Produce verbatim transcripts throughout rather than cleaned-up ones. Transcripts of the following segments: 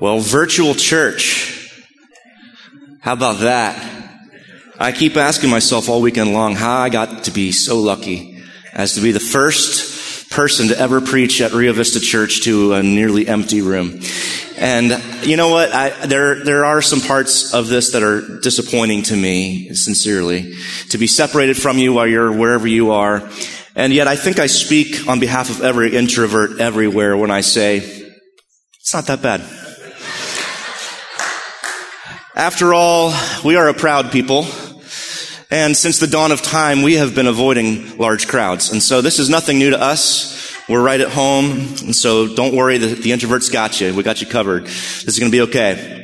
Well, virtual church. How about that? I keep asking myself all weekend long how I got to be so lucky as to be the first person to ever preach at Rio Vista Church to a nearly empty room. And you know what? I, there there are some parts of this that are disappointing to me, sincerely, to be separated from you while you're wherever you are. And yet I think I speak on behalf of every introvert everywhere when I say, it's not that bad. After all, we are a proud people. And since the dawn of time, we have been avoiding large crowds. And so this is nothing new to us. We're right at home, and so don't worry, the, the introverts got you. We got you covered. This is going to be okay.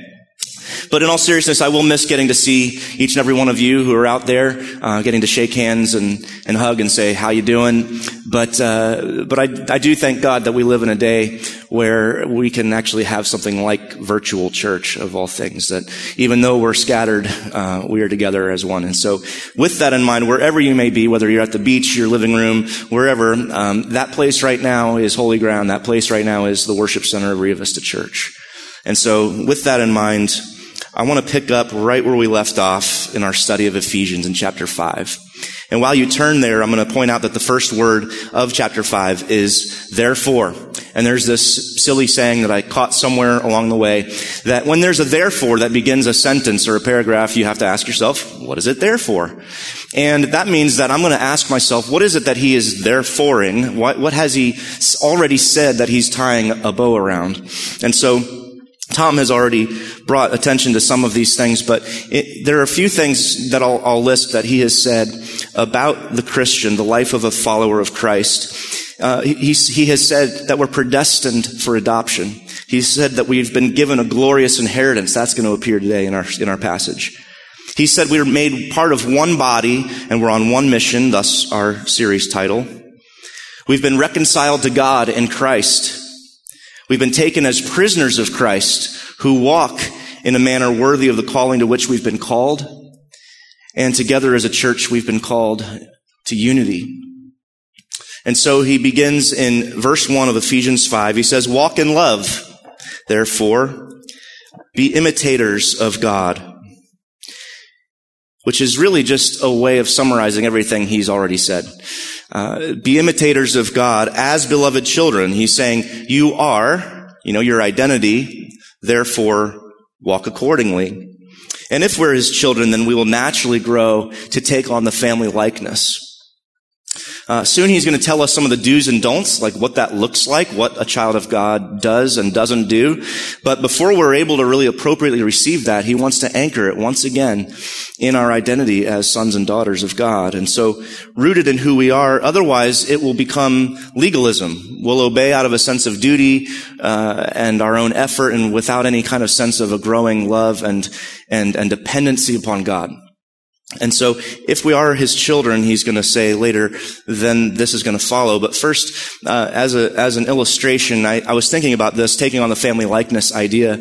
But in all seriousness, I will miss getting to see each and every one of you who are out there, uh, getting to shake hands and, and hug and say, how you doing? But uh, but I, I do thank God that we live in a day where we can actually have something like virtual church, of all things, that even though we're scattered, uh, we are together as one. And so with that in mind, wherever you may be, whether you're at the beach, your living room, wherever, um, that place right now is holy ground. That place right now is the worship center of Rio Vista Church. And so with that in mind, I want to pick up right where we left off in our study of Ephesians in chapter five. And while you turn there, I'm going to point out that the first word of chapter five is therefore. And there's this silly saying that I caught somewhere along the way, that when there's a therefore that begins a sentence or a paragraph, you have to ask yourself, what is it there for? And that means that I'm going to ask myself, what is it that he is thereforeing? What, what has he already said that he's tying a bow around? And so Tom has already brought attention to some of these things, but it, there are a few things that I'll, I'll list that he has said about the Christian, the life of a follower of Christ. Uh, he, he has said that we're predestined for adoption. He said that we've been given a glorious inheritance. That's going to appear today in our in our passage. He said we were made part of one body and we're on one mission, thus our series title. We've been reconciled to God in Christ. We've been taken as prisoners of Christ who walk in a manner worthy of the calling to which we've been called. And together as a church, we've been called to unity. And so he begins in verse one of Ephesians five. He says, walk in love, therefore, be imitators of God, which is really just a way of summarizing everything he's already said. Uh, be imitators of God as beloved children. He's saying, you are, you know, your identity, therefore walk accordingly. And if we're his children, then we will naturally grow to take on the family likeness. Uh, soon he's going to tell us some of the do's and don'ts, like what that looks like, what a child of God does and doesn't do. But before we're able to really appropriately receive that, he wants to anchor it once again in our identity as sons and daughters of God. And so rooted in who we are, otherwise it will become legalism. We'll obey out of a sense of duty, uh, and our own effort, and without any kind of sense of a growing love and, and, and dependency upon God. And so if we are his children, he's going to say later, then this is going to follow. But first, uh, as a as an illustration, I, I was thinking about this, taking on the family likeness idea.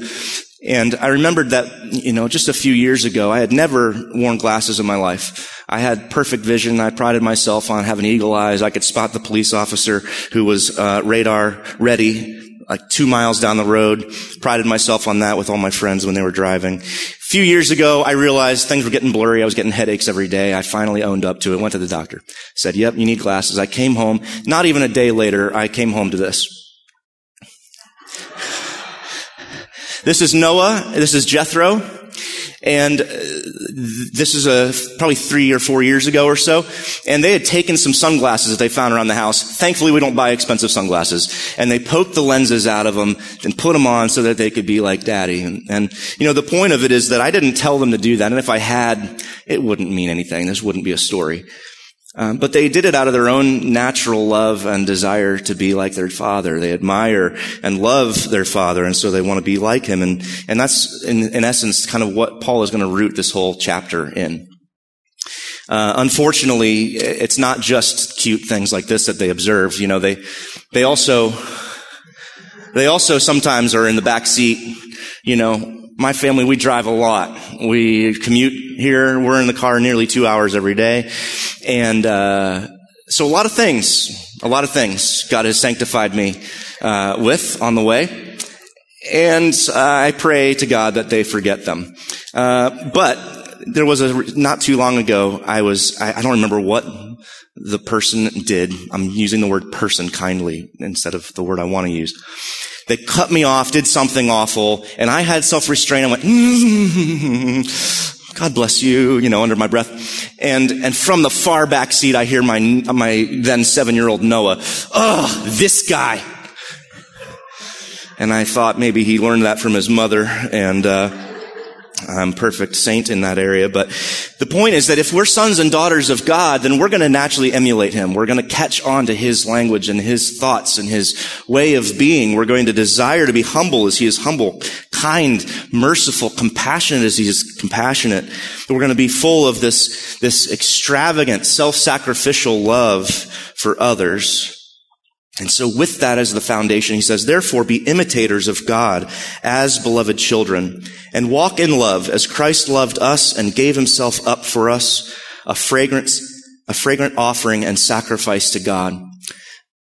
And I remembered that, you know, just a few years ago, I had never worn glasses in my life. I had perfect vision. I prided myself on having eagle eyes. I could spot the police officer who was uh, radar ready, like two miles down the road. Prided myself on that with all my friends when they were driving. A few years ago, I realized things were getting blurry. I was getting headaches every day. I finally owned up to it. Went to the doctor. Said, yep, you need glasses. I came home. Not even a day later, I came home to this. This is Noah. This is Jethro. And this is a, probably three or four years ago or so. And they had taken some sunglasses that they found around the house. Thankfully, we don't buy expensive sunglasses. And they poked the lenses out of them and put them on so that they could be like daddy. And, and you know, the point of it is that I didn't tell them to do that. And if I had, it wouldn't mean anything. This wouldn't be a story. Um, but they did it out of their own natural love and desire to be like their father. They admire and love their father, and so they want to be like him. And, and that's, in, in essence, kind of what Paul is going to root this whole chapter in. Uh, unfortunately, it's not just cute things like this that they observe. You know, they, they also, they also sometimes are in the back seat, you know. My family, we drive a lot. We commute here. We're in the car nearly two hours every day. And, uh, so a lot of things, a lot of things God has sanctified me, uh, with on the way. and I pray to God that they forget them. Uh, but there was a, not too long ago, I was, I, I don't remember what the person did. I'm using the word person kindly instead of the word I want to use. They cut me off, did something awful, and I had self-restraint. I went, mm-hmm, God bless you, you know, under my breath. And, and from the far back seat, I hear my, my then seven-year-old Noah, oh, this guy. And I thought maybe he learned that from his mother, and, uh, I'm perfect saint in that area, but the point is that if we're sons and daughters of God, then we're going to naturally emulate him. We're going to catch on to his language and his thoughts and his way of being. We're going to desire to be humble as he is humble, kind, merciful, compassionate as he is compassionate. We're going to be full of this, this extravagant, self-sacrificial love for others. And so with that as the foundation, he says, therefore be imitators of God as beloved children and walk in love as Christ loved us and gave himself up for us, a fragrance, a fragrant offering and sacrifice to God.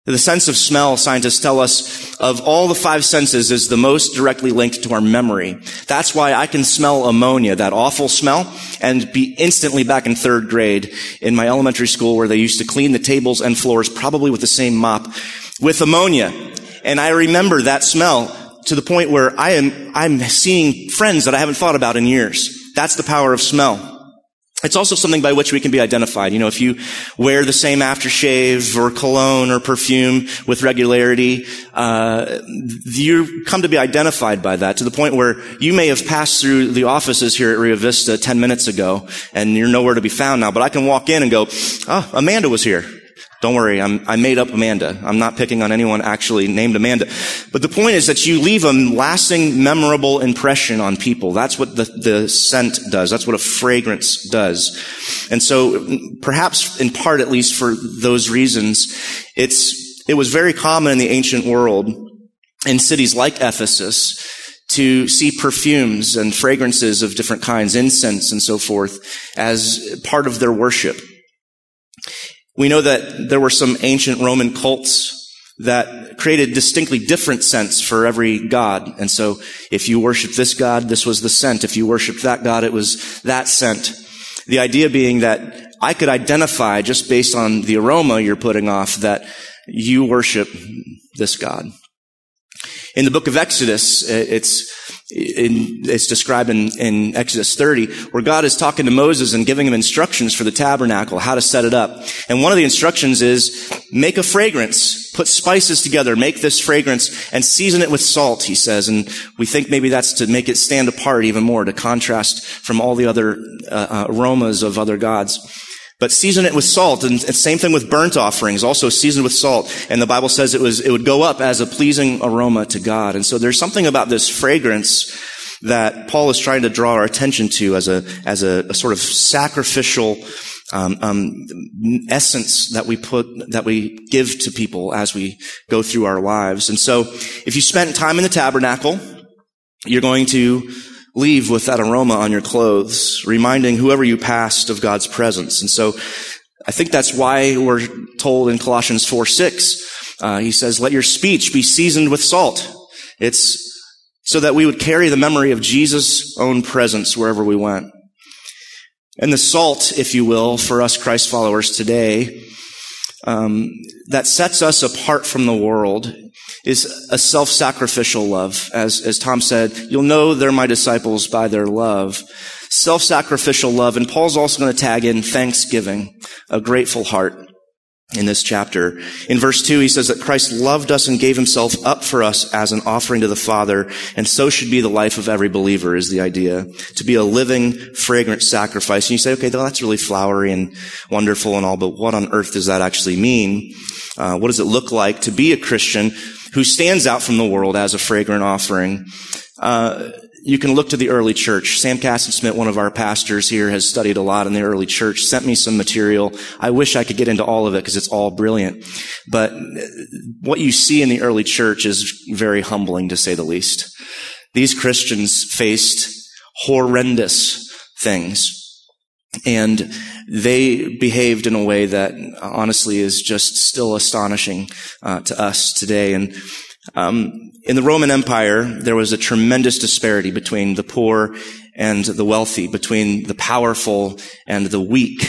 The sense of smell, scientists tell us, of all the five senses is the most directly linked to our memory. That's why I can smell ammonia, that awful smell, and be instantly back in third grade in my elementary school where they used to clean the tables and floors, probably with the same mop, with ammonia. And I remember that smell to the point where I am, I'm seeing friends that I haven't thought about in years. That's the power of smell. It's also something by which we can be identified. You know, if you wear the same aftershave or cologne or perfume with regularity, uh, you come to be identified by that to the point where you may have passed through the offices here at Rio Vista ten minutes ago and you're nowhere to be found now, but I can walk in and go, oh, Amanda was here. Don't worry, I'm, I made up Amanda. I'm not picking on anyone actually named Amanda. But the point is that you leave a lasting, memorable impression on people. That's what the, the scent does. That's what a fragrance does. And so perhaps in part, at least for those reasons, it's, it was very common in the ancient world in cities like Ephesus to see perfumes and fragrances of different kinds, incense and so forth, as part of their worship. We know that there were some ancient Roman cults that created distinctly different scents for every god. And so if you worshiped this god, this was the scent. If you worshiped that god, it was that scent. The idea being that I could identify just based on the aroma you're putting off that you worship this god. In the book of Exodus, it's in, it's described in, in Exodus thirty, where God is talking to Moses and giving him instructions for the tabernacle, how to set it up. And one of the instructions is, make a fragrance, put spices together, make this fragrance, and season it with salt, he says. And we think maybe that's to make it stand apart even more, to contrast from all the other uh, aromas of other gods. But season it with salt, and same thing with burnt offerings, also seasoned with salt. And the Bible says it was, it would go up as a pleasing aroma to God. And so there's something about this fragrance that Paul is trying to draw our attention to as a, as a, a sort of sacrificial, um, um, essence that we put, that we give to people as we go through our lives. And so if you spent time in the tabernacle, you're going to leave with that aroma on your clothes, reminding whoever you passed of God's presence. And so I think that's why we're told in Colossians four six, uh, he says, let your speech be seasoned with salt. It's so that we would carry the memory of Jesus' own presence wherever we went. And the salt, if you will, for us Christ followers today, um, that sets us apart from the world is a self-sacrificial love. As, as Tom said, you'll know they're my disciples by their love. Self-sacrificial love. And Paul's also going to tag in thanksgiving, a grateful heart in this chapter. In verse two, he says that Christ loved us and gave himself up for us as an offering to the Father. And so should be the life of every believer is the idea, to be a living, fragrant sacrifice. And you say, okay, well, that's really flowery and wonderful and all, but what on earth does that actually mean? Uh, what does it look like to be a Christian who stands out from the world as a fragrant offering? Uh, you can look to the early church. Sam Cassett-Smith, one of our pastors here, has studied a lot in the early church, sent me some material. I wish I could get into all of it because it's all brilliant. But what you see in the early church is very humbling, to say the least. These Christians faced horrendous things. And they behaved in a way that honestly is just still astonishing uh, to us today. And Um, in the Roman Empire, there was a tremendous disparity between the poor and the wealthy, between the powerful and the weak.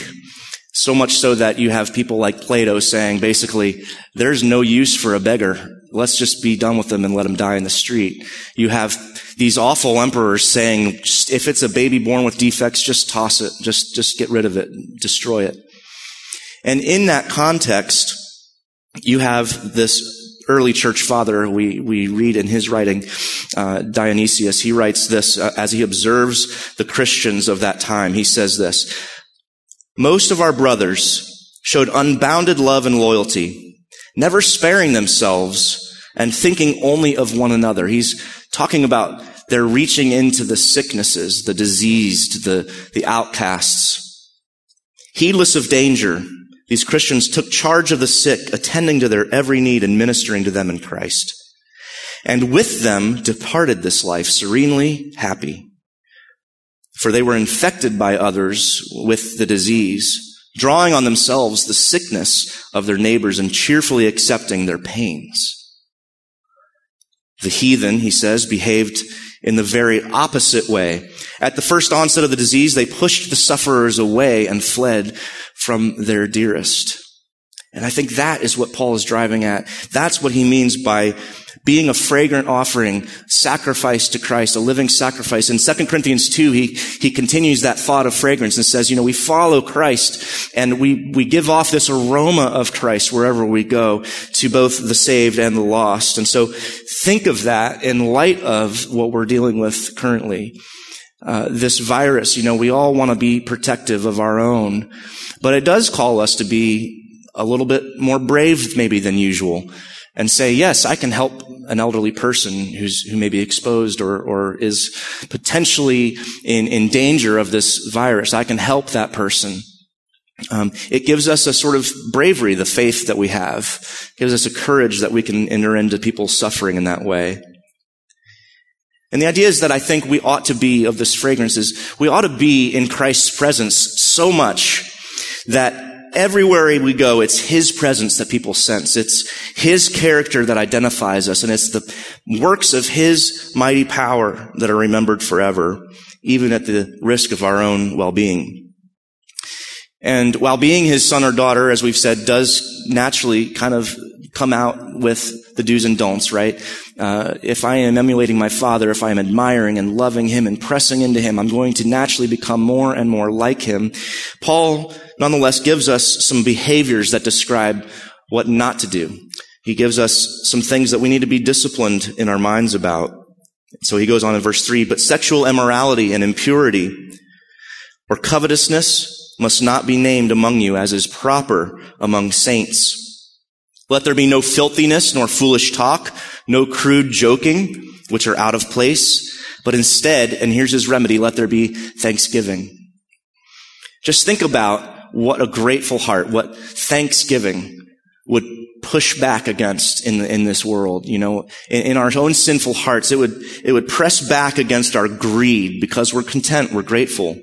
So much so that you have people like Plato saying, basically, there's no use for a beggar. Let's just be done with them and let them die in the street. You have these awful emperors saying, if it's a baby born with defects, just toss it. Just, just get rid of it. Destroy it. And in that context, you have this early church father we, we read in his writing, uh, Dionysius. He writes this uh, as he observes the Christians of that time. He says this: most of our brothers showed unbounded love and loyalty, never sparing themselves and thinking only of one another. He's talking about their reaching into the sicknesses, the diseased, the, the outcasts. Heedless of danger, these Christians took charge of the sick, attending to their every need and ministering to them in Christ. And with them departed this life serenely happy. For they were infected by others with the disease, drawing on themselves the sickness of their neighbors and cheerfully accepting their pains. The heathen, he says, behaved in the very opposite way. At the first onset of the disease, they pushed the sufferers away and fled from their dearest. And I think that is what Paul is driving at. That's what he means by being a fragrant offering, sacrifice to Christ, a living sacrifice. In Second Corinthians two, he, he continues that thought of fragrance and says, you know, we follow Christ and we, we give off this aroma of Christ wherever we go to both the saved and the lost. And so think of that in light of what we're dealing with currently. Uh, this virus, you know, we all want to be protective of our own, but it does call us to be a little bit more brave maybe than usual and say, yes, I can help an elderly person who's, who may be exposed or, or is potentially in, in danger of this virus. I can help that person. Um, it gives us a sort of bravery, the faith that we have. It gives us a courage that we can enter into people's suffering in that way. And the idea is that I think we ought to be of this fragrance is we ought to be in Christ's presence so much that everywhere we go, it's His presence that people sense. It's His character that identifies us, and it's the works of His mighty power that are remembered forever, even at the risk of our own well-being. And while being His son or daughter, as we've said, does naturally kind of come out with the do's and don'ts, right? Uh, if I am emulating my Father, if I am admiring and loving Him and pressing into Him, I'm going to naturally become more and more like Him. Paul nonetheless gives us some behaviors that describe what not to do. He gives us some things that we need to be disciplined in our minds about. So he goes on in verse three, but sexual immorality and impurity or covetousness must not be named among you as is proper among saints. Let there be no filthiness nor foolish talk, no crude joking, which are out of place, but instead, and here's his remedy, let there be thanksgiving. Just think about what a grateful heart, what thanksgiving would push back against in, in this world. You know, in, in our own sinful hearts, it would, it would press back against our greed because we're content, we're grateful.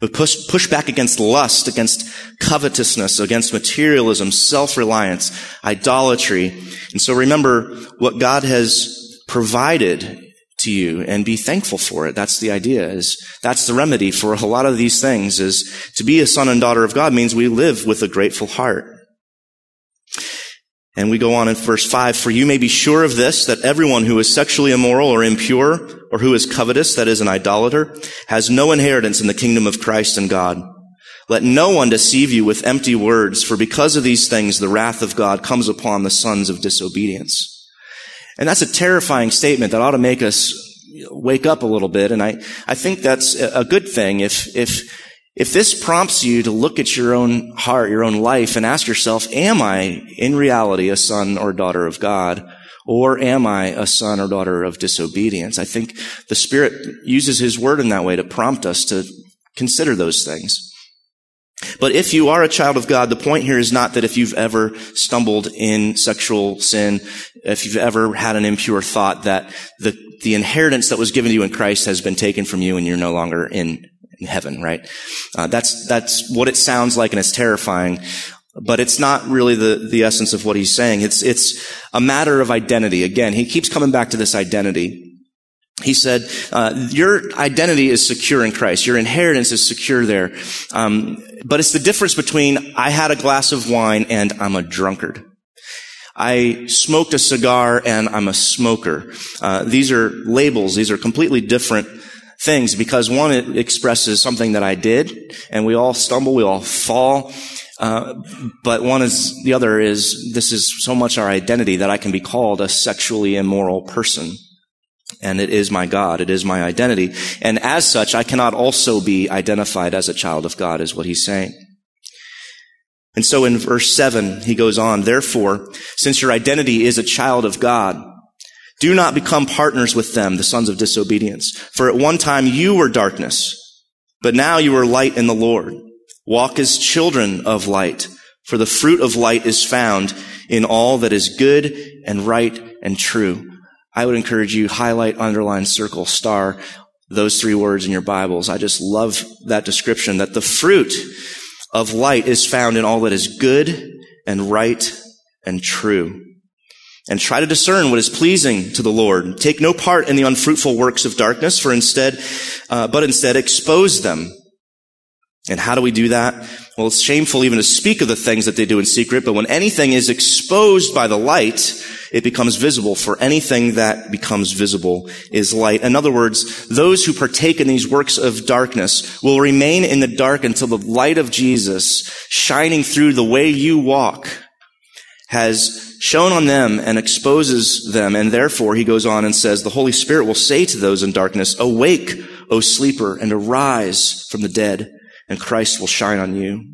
But push, push back against lust, against covetousness, against materialism, self-reliance, idolatry. And so remember what God has provided to you and be thankful for it. That's the idea, is that's the remedy for a lot of these things, is to be a son and daughter of God means we live with a grateful heart. And we go on in verse five, for you may be sure of this, that everyone who is sexually immoral or impure or who is covetous, that is an idolater, has no inheritance in the kingdom of Christ and God. Let no one deceive you with empty words, for because of these things, the wrath of God comes upon the sons of disobedience. And that's a terrifying statement that ought to make us wake up a little bit. And I, I think that's a good thing. If, if, if this prompts you to look at your own heart, your own life, and ask yourself, am I in reality a son or daughter of God? Or am I a son or daughter of disobedience? I think the Spirit uses His word in that way to prompt us to consider those things. But if you are a child of God, the point here is not that if you've ever stumbled in sexual sin, if you've ever had an impure thought, that the, the inheritance that was given to you in Christ has been taken from you and you're no longer in, in heaven, right? Uh, that's, that's what it sounds like, and it's terrifying. But it's not really the, the essence of what he's saying. It's, it's a matter of identity. Again, he keeps coming back to this identity. He said, uh, your identity is secure in Christ. Your inheritance is secure there. Um, but it's the difference between I had a glass of wine and I'm a drunkard. I smoked a cigar and I'm a smoker. Uh, these are labels. These are completely different things because one, it expresses something that I did, and we all stumble, we all fall. Uh, but one is, the other is, this is so much our identity that I can be called a sexually immoral person. And it is my God. It is my identity. And as such, I cannot also be identified as a child of God, is what he's saying. And so in verse seven, he goes on, therefore, since your identity is a child of God, do not become partners with them, the sons of disobedience. For at one time you were darkness, but now you are light in the Lord. Walk as children of light, for the fruit of light is found in all that is good and right and true. I would encourage you, highlight, underline, circle, star, those three words in your Bibles. I just love that description, that the fruit of light is found in all that is good and right and true. And try to discern what is pleasing to the Lord. Take no part in the unfruitful works of darkness, for instead, uh, but instead expose them. And how do we do that? Well, it's shameful even to speak of the things that they do in secret, but when anything is exposed by the light, it becomes visible, for anything that becomes visible is light. In other words, those who partake in these works of darkness will remain in the dark until the light of Jesus, shining through the way you walk, has shone on them and exposes them. And therefore, he goes on and says, the Holy Spirit will say to those in darkness, awake, O sleeper, and arise from the dead, and Christ will shine on you.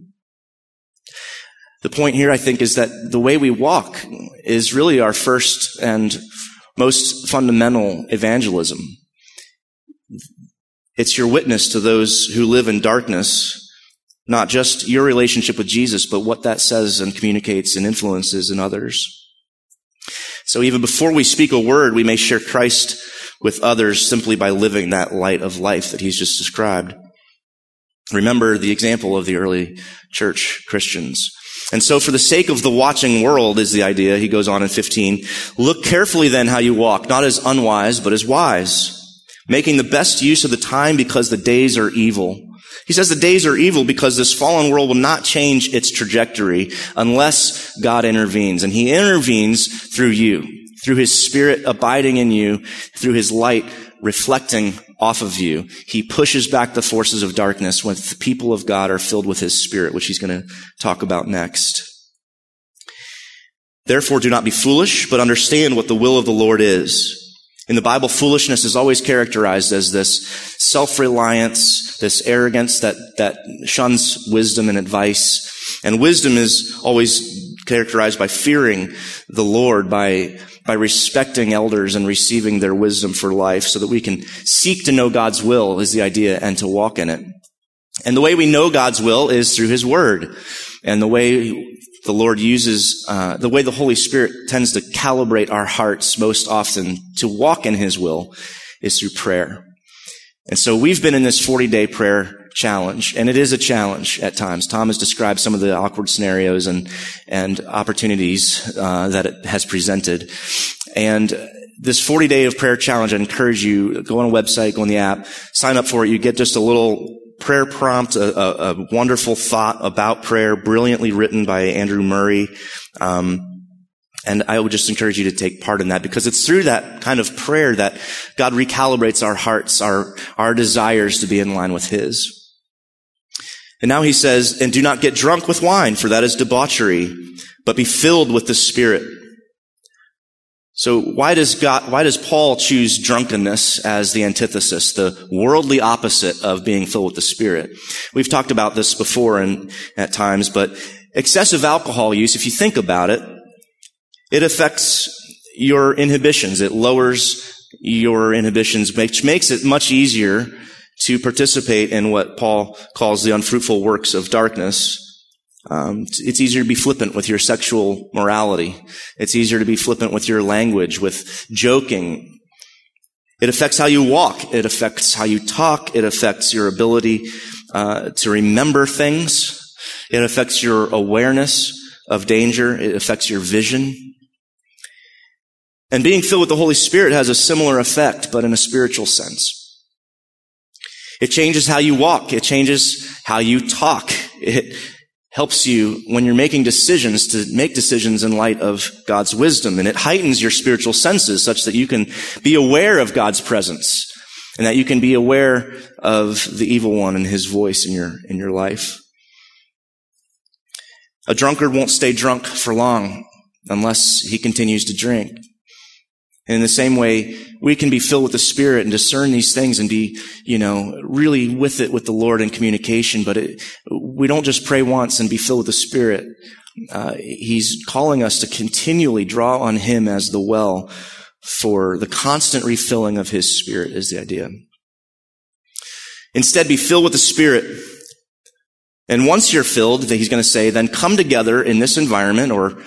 The point here, I think, is that the way we walk is really our first and most fundamental evangelism. It's your witness to those who live in darkness, not just your relationship with Jesus, but what that says and communicates and influences in others. So even before we speak a word, we may share Christ with others simply by living that light of life that he's just described. Remember the example of the early church Christians. And so for the sake of the watching world is the idea. He goes on in fifteen. Look carefully then how you walk, not as unwise, but as wise, making the best use of the time because the days are evil. He says the days are evil because this fallen world will not change its trajectory unless God intervenes. And he intervenes through you, through his Spirit abiding in you, through his light reflecting off of you. He pushes back the forces of darkness when the people of God are filled with his Spirit, which he's going to talk about next. Therefore, do not be foolish, but understand what the will of the Lord is. In the Bible, foolishness is always characterized as this self-reliance, this arrogance that, that shuns wisdom and advice. And wisdom is always characterized by fearing the Lord, by by respecting elders and receiving their wisdom for life so that we can seek to know God's will is the idea and to walk in it. And the way we know God's will is through his word. And the way the Lord uses, uh, the way the Holy Spirit tends to calibrate our hearts most often to walk in his will is through prayer. And so we've been in this forty-day prayer challenge, and it is a challenge at times. Tom has described some of the awkward scenarios and and opportunities uh, that it has presented. And this forty-day of prayer challenge, I encourage you, go on a website, go on the app, sign up for it. You get just a little prayer prompt, a, a, a wonderful thought about prayer, brilliantly written by Andrew Murray. Um And I would just encourage you to take part in that because it's through that kind of prayer that God recalibrates our hearts, our, our desires to be in line with his. And now he says, and do not get drunk with wine, for that is debauchery, but be filled with the Spirit. So why does God, why does Paul choose drunkenness as the antithesis, the worldly opposite of being filled with the Spirit? We've talked about this before and at times, but excessive alcohol use, if you think about it, it affects your inhibitions. It lowers your inhibitions, which makes it much easier to participate in what Paul calls the unfruitful works of darkness. Um, it's easier to be flippant with your sexual morality. It's easier to be flippant with your language, with joking. It affects how you walk. It affects how you talk. It affects your ability uh, to remember things. It affects your awareness of danger. It affects your vision. And being filled with the Holy Spirit has a similar effect, but in a spiritual sense. It changes how you walk. It changes how you talk. It helps you when you're making decisions to make decisions in light of God's wisdom. And it heightens your spiritual senses such that you can be aware of God's presence and that you can be aware of the evil one and his voice in your, in your life. A drunkard won't stay drunk for long unless he continues to drink. And in the same way, we can be filled with the Spirit and discern these things and be, you know, really with it with the Lord in communication. But it, we don't just pray once and be filled with the Spirit. Uh, he's calling us to continually draw on him as the well for the constant refilling of his Spirit is the idea. Instead, be filled with the Spirit. And once you're filled, he's going to say, then come together in this environment or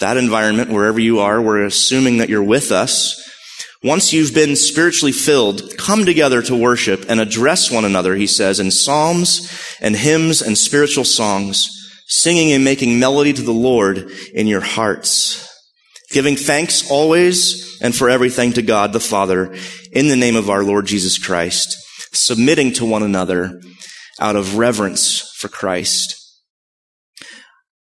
that environment, wherever you are. We're assuming that you're with us. Once you've been spiritually filled, come together to worship and address one another, he says, in psalms and hymns and spiritual songs, singing and making melody to the Lord in your hearts, giving thanks always and for everything to God the Father in the name of our Lord Jesus Christ, submitting to one another out of reverence for Christ.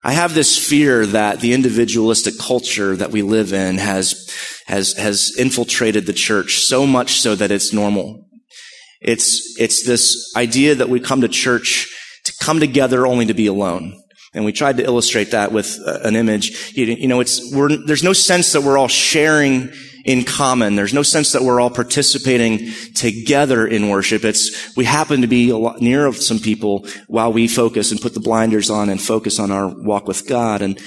I have this fear that the individualistic culture that we live in has, has, has infiltrated the church so much so that it's normal. It's, it's this idea that we come to church to come together only to be alone. And we tried to illustrate that with an image. You, you know, it's, we're, there's no sense that we're all sharing in common. There's no sense that we're all participating together in worship. It's, we happen to be a lot near of some people while we focus and put the blinders on and focus on our walk with God. And,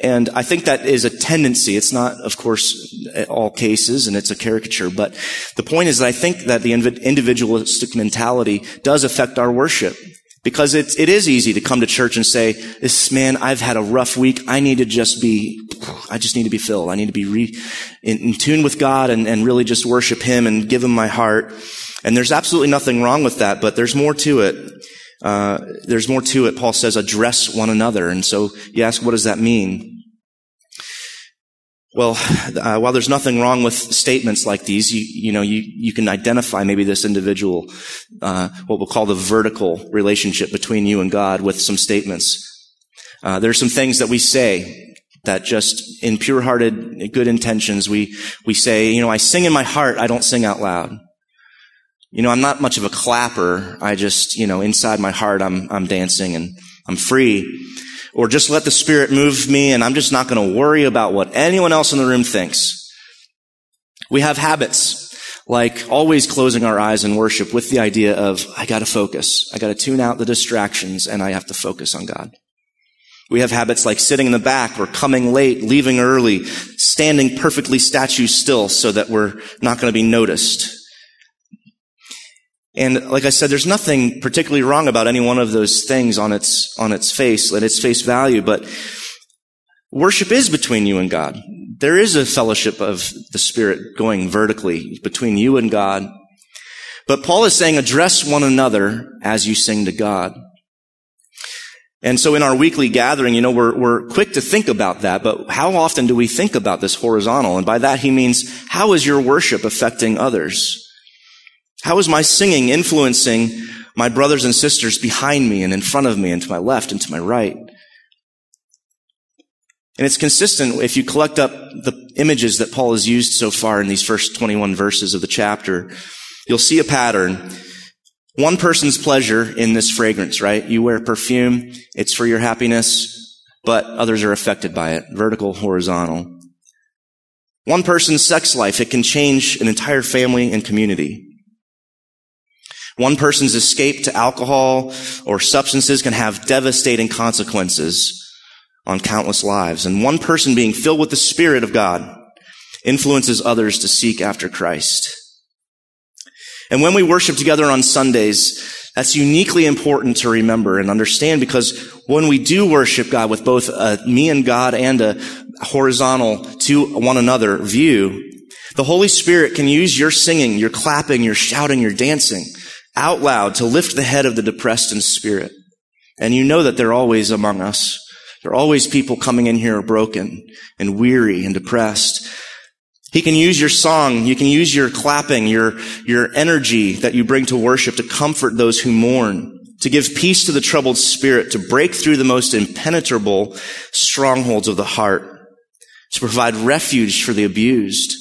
and I think that is a tendency. It's not, of course, all cases, and it's a caricature. But the point is that I think that the individualistic mentality does affect our worship. Because it's, it is easy to come to church and say, this man, I've had a rough week. I need to just be, I just need to be filled. I need to be re, in, in tune with God and, and really just worship him and give him my heart. And there's absolutely nothing wrong with that, but there's more to it. Uh, there's more to it. Paul says, address one another. And so you ask, what does that mean? Well, uh, while there's nothing wrong with statements like these, you, you know, you, you can identify maybe this individual, uh, what we'll call the vertical relationship between you and God with some statements. Uh, there are some things that we say that just in pure-hearted, good intentions, we, we say, you know, I sing in my heart, I don't sing out loud. You know, I'm not much of a clapper. I just, you know, inside my heart, I'm, I'm dancing and I'm free. Or just let the Spirit move me and I'm just not going to worry about what anyone else in the room thinks. We have habits like always closing our eyes in worship with the idea of, I got to focus. I got to tune out the distractions and I have to focus on God. We have habits like sitting in the back or coming late, leaving early, standing perfectly statue still so that we're not going to be noticed. And like I said, there's nothing particularly wrong about any one of those things on its, on its face, at its face value, but worship is between you and God. There is a fellowship of the Spirit going vertically between you and God. But Paul is saying, address one another as you sing to God. And so in our weekly gathering, you know, we're, we're quick to think about that, but how often do we think about this horizontal? And by that he means, how is your worship affecting others? How is my singing influencing my brothers and sisters behind me and in front of me and to my left and to my right? And it's consistent if you collect up the images that Paul has used so far in these first twenty-one verses of the chapter, you'll see a pattern. One person's pleasure in this fragrance, right? You wear perfume, it's for your happiness, but others are affected by it. Vertical, horizontal. One person's sex life, it can change an entire family and community. One person's escape to alcohol or substances can have devastating consequences on countless lives. And one person being filled with the Spirit of God influences others to seek after Christ. And when we worship together on Sundays, that's uniquely important to remember and understand, because when we do worship God with both a me and God and a horizontal to one another view, the Holy Spirit can use your singing, your clapping, your shouting, your dancing out loud to lift the head of the depressed in spirit And you know that they're always among us. There are always people coming in here broken and weary and depressed. He can use your song. You can use your clapping, your, your energy that you bring to worship to comfort those who mourn, to give peace to the troubled spirit, to break through the most impenetrable strongholds of the heart, to provide refuge for the abused,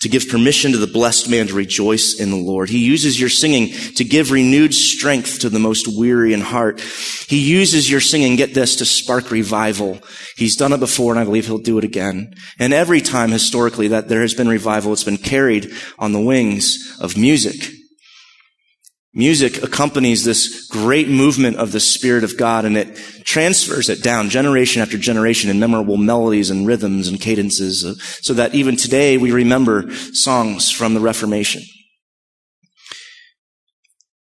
to give permission to the blessed man to rejoice in the Lord. He uses your singing to give renewed strength to the most weary in heart. He uses your singing, get this, to spark revival. He's done it before, and I believe he'll do it again. And every time historically that there has been revival, it's been carried on the wings of music. Music accompanies this great movement of the Spirit of God, and it transfers it down generation after generation in memorable melodies and rhythms and cadences, so that even today we remember songs from the Reformation.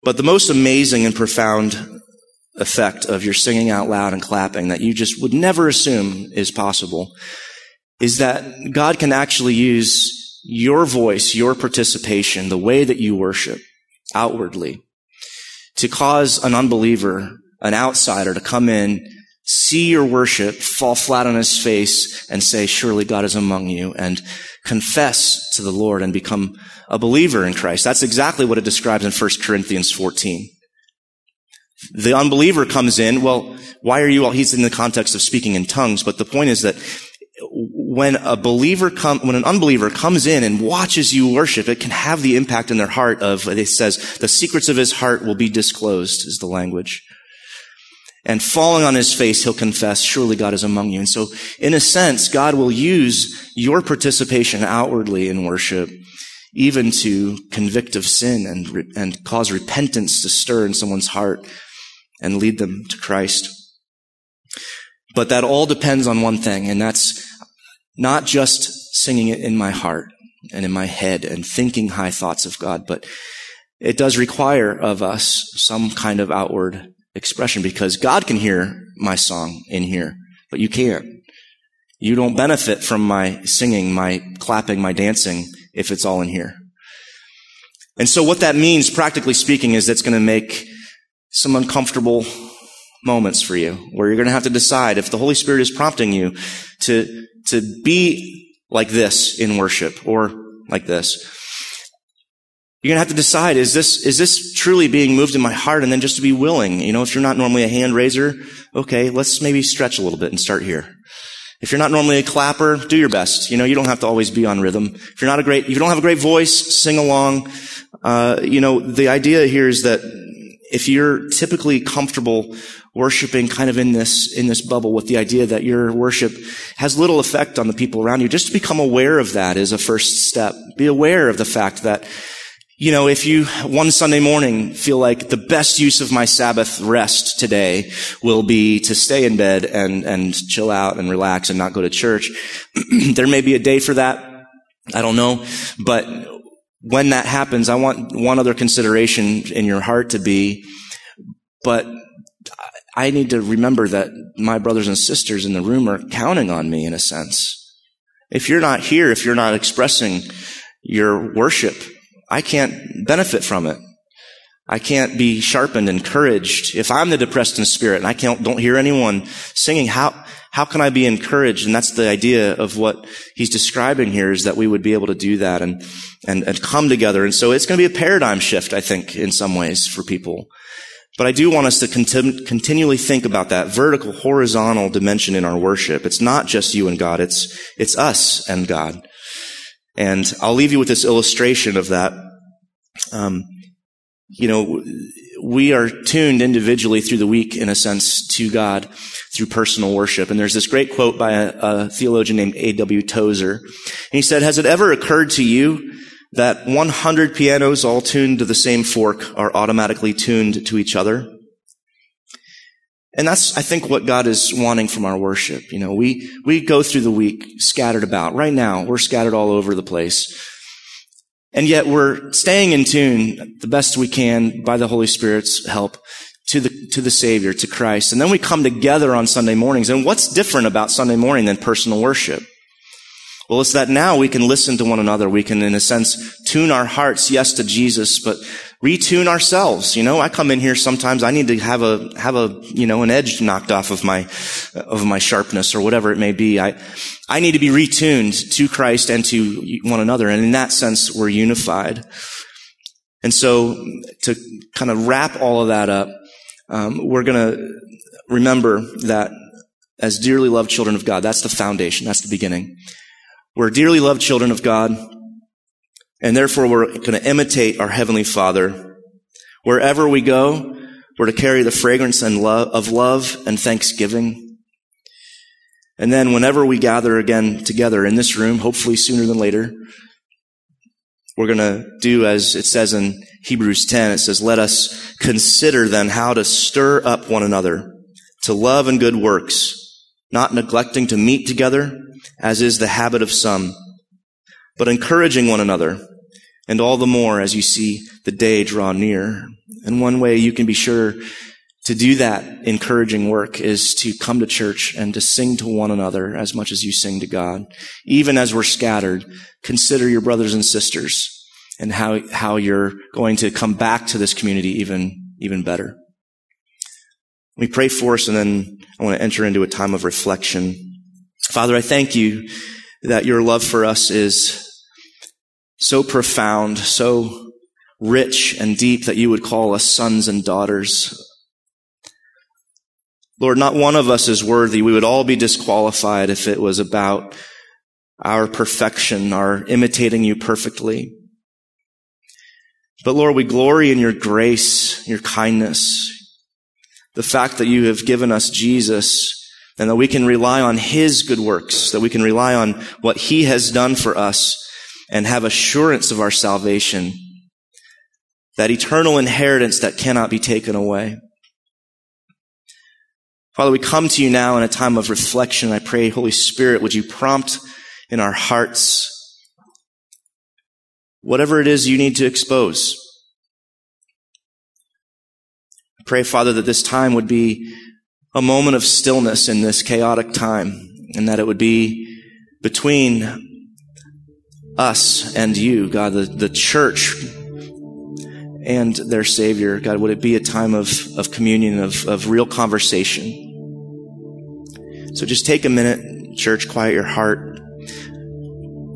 But the most amazing and profound effect of your singing out loud and clapping that you just would never assume is possible is that God can actually use your voice, your participation, the way that you worship, outwardly, to cause an unbeliever, an outsider, to come in, see your worship, fall flat on his face, and say, surely God is among you, and confess to the Lord and become a believer in Christ. That's exactly what it describes in First Corinthians fourteen. The unbeliever comes in, well, why are you all, he's in the context of speaking in tongues, but the point is that When a believer come, when an unbeliever comes in and watches you worship, it can have the impact in their heart of, it says, the secrets of his heart will be disclosed, is the language. And falling on his face, he'll confess, surely God is among you. And so, in a sense, God will use your participation outwardly in worship, even to convict of sin and, and cause repentance to stir in someone's heart and lead them to Christ. But that all depends on one thing, and that's not just singing it in my heart and in my head and thinking high thoughts of God, but it does require of us some kind of outward expression, because God can hear my song in here, but you can't. You don't benefit from my singing, my clapping, my dancing if it's all in here. And so what that means, practically speaking, is that's going to make some uncomfortable moments for you where you're going to have to decide if the Holy Spirit is prompting you to to be like this in worship or like this. You're going to have to decide, is this is this truly being moved in my heart? And then just to be willing, you know, if you're not normally a hand raiser, okay, let's maybe stretch a little bit and start here. If you're not normally a clapper, do your best. You know, you don't have to always be on rhythm. If you're not a great, if you don't have a great voice, sing along. Uh, you know, the idea here is that if you're typically comfortable worshiping kind of in this, in this bubble with the idea that your worship has little effect on the people around you, just to become aware of that is a first step. Be aware of the fact that, you know, if you one Sunday morning feel like the best use of my Sabbath rest today will be to stay in bed and, and chill out and relax and not go to church, there may be a day for that. I don't know. But when that happens, I want one other consideration in your heart to be, but I need to remember that my brothers and sisters in the room are counting on me in a sense. If you're not here, if you're not expressing your worship, I can't benefit from it. I can't be sharpened, encouraged. If I'm the depressed in spirit and I can't, don't hear anyone singing, how, how can I be encouraged? And that's the idea of what he's describing here, is that we would be able to do that and, and, and come together. And so it's going to be a paradigm shift, I think, in some ways for people. But I do want us to continu- continually think about that vertical, horizontal dimension in our worship. It's not just you and God. It's, it's us and God. And I'll leave you with this illustration of that. Um, You know, we are tuned individually through the week, in a sense, to God through personal worship. And there's this great quote by a, a theologian named A W Tozer. And he said, has it ever occurred to you that one hundred pianos all tuned to the same fork are automatically tuned to each other? And that's, I think, what God is wanting from our worship. You know, we, we go through the week scattered about. Right now, we're scattered all over the place. And yet we're staying in tune the best we can by the Holy Spirit's help to the, to the Savior, to Christ. And then we come together on Sunday mornings. And what's different about Sunday morning than personal worship? Well, it's that now we can listen to one another. We can, in a sense, tune our hearts, yes, to Jesus, but retune ourselves. You know, I come in here sometimes, I need to have a, have a, you know, an edge knocked off of my, of my sharpness or whatever it may be. I, I need to be retuned to Christ and to one another. And in that sense, we're unified. And so to kind of wrap all of that up, um, we're going to remember that as dearly loved children of God, that's the foundation. That's the beginning. We're dearly loved children of God. And therefore, we're going to imitate our Heavenly Father. Wherever we go, we're to carry the fragrance and love, of love and thanksgiving. And then whenever we gather again together in this room, hopefully sooner than later, we're going to do as it says in Hebrews ten. It says, let us consider then how to stir up one another to love and good works, not neglecting to meet together, as is the habit of some, but encouraging one another, and all the more as you see the day draw near. And one way you can be sure to do that encouraging work is to come to church and to sing to one another as much as you sing to God. Even as we're scattered, consider your brothers and sisters and how, how you're going to come back to this community even, even better. Let me pray for us, and then I want to enter into a time of reflection. Father, I thank you that your love for us is so profound, so rich and deep that you would call us sons and daughters. Lord, not one of us is worthy. We would all be disqualified if it was about our perfection, our imitating you perfectly. But Lord, we glory in your grace, your kindness, the fact that you have given us Jesus, and that we can rely on his good works, that we can rely on what he has done for us and have assurance of our salvation, that eternal inheritance that cannot be taken away. Father, we come to you now in a time of reflection. I pray, Holy Spirit, would you prompt in our hearts whatever it is you need to expose. I pray, Father, that this time would be a moment of stillness in this chaotic time, and that it would be between us and you, God, the, the church and their Savior. God, would it be a time of, of communion, of, of real conversation? So just take a minute, church, quiet your heart.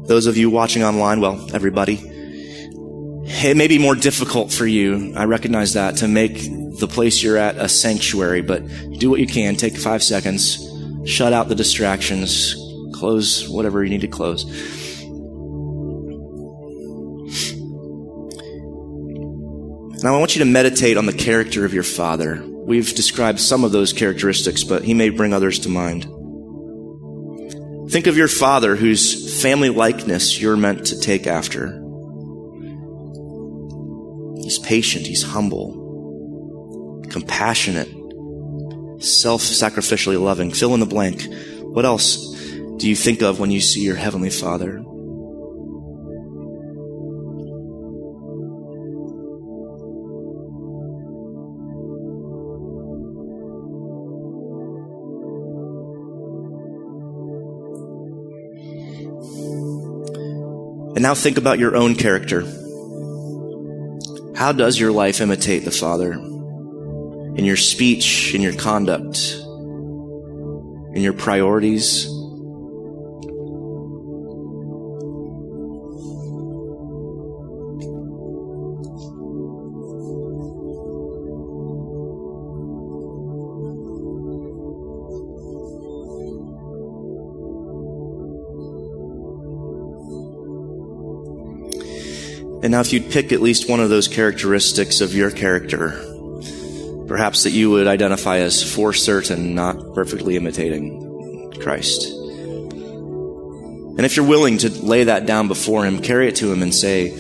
Those of you watching online, well, everybody, it may be more difficult for you, I recognize that, to make the place you're at a sanctuary, but do what you can. Take five seconds, shut out the distractions, close whatever you need to close. And I want you to meditate on the character of your Father. We've described some of those characteristics, but he may bring others to mind. Think of your Father whose family likeness you're meant to take after. He's patient, he's humble, compassionate, self-sacrificially loving. Fill in the blank. What else do you think of when you see your Heavenly Father? And now think about your own character. How does your life imitate the Father? In your speech, in your conduct, in your priorities. And now if you'd pick at least one of those characteristics of your character, perhaps that you would identify as for certain, not perfectly imitating Christ. And if you're willing to lay that down before him, carry it to him and say,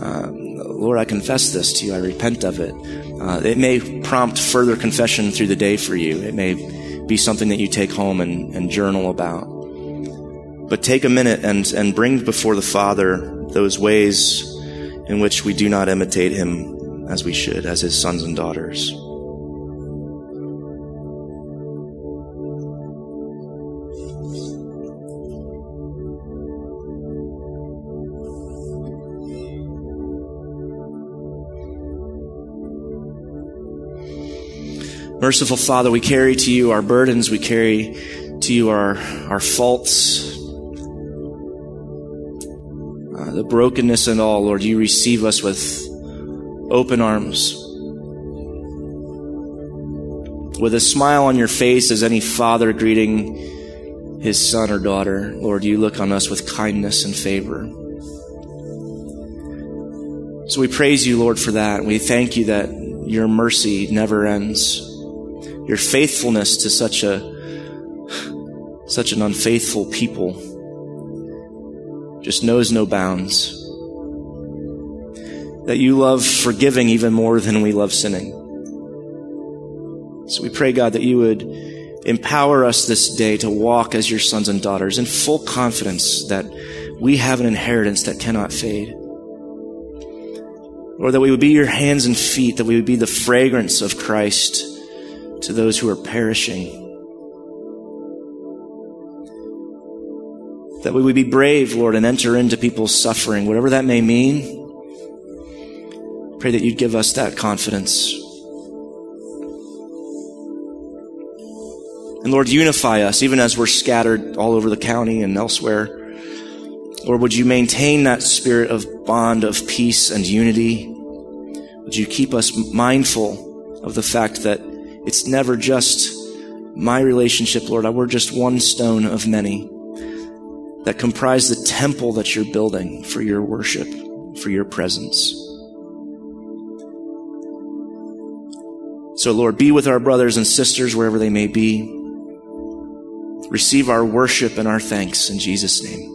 uh, Lord, I confess this to you. I repent of it. Uh, it may prompt further confession through the day for you. It may be something that you take home and, and journal about. But take a minute and, and bring before the Father those ways in which we do not imitate him as we should, as his sons and daughters. Merciful Father, we carry to you our burdens, we carry to you our, our faults, uh, the brokenness and all. Lord, you receive us with open arms, with a smile on your face as any father greeting his son or daughter. Lord, you look on us with kindness and favor. So we praise you, Lord, for that. We thank you that your mercy never ends. Your faithfulness to such a such an unfaithful people just knows no bounds. That you love forgiving even more than we love sinning. So we pray, God, that you would empower us this day to walk as your sons and daughters in full confidence that we have an inheritance that cannot fade. Or that we would be your hands and feet, that we would be the fragrance of Christ to those who are perishing. That we would be brave, Lord, and enter into people's suffering, whatever that may mean. Pray that you'd give us that confidence. And Lord, unify us, even as we're scattered all over the county and elsewhere. Lord, would you maintain that spirit of bond of peace and unity? Would you keep us mindful of the fact that it's never just my relationship, Lord. We're just one stone of many that comprise the temple that you're building for your worship, for your presence. So, Lord, be with our brothers and sisters wherever they may be. Receive our worship and our thanks in Jesus' name.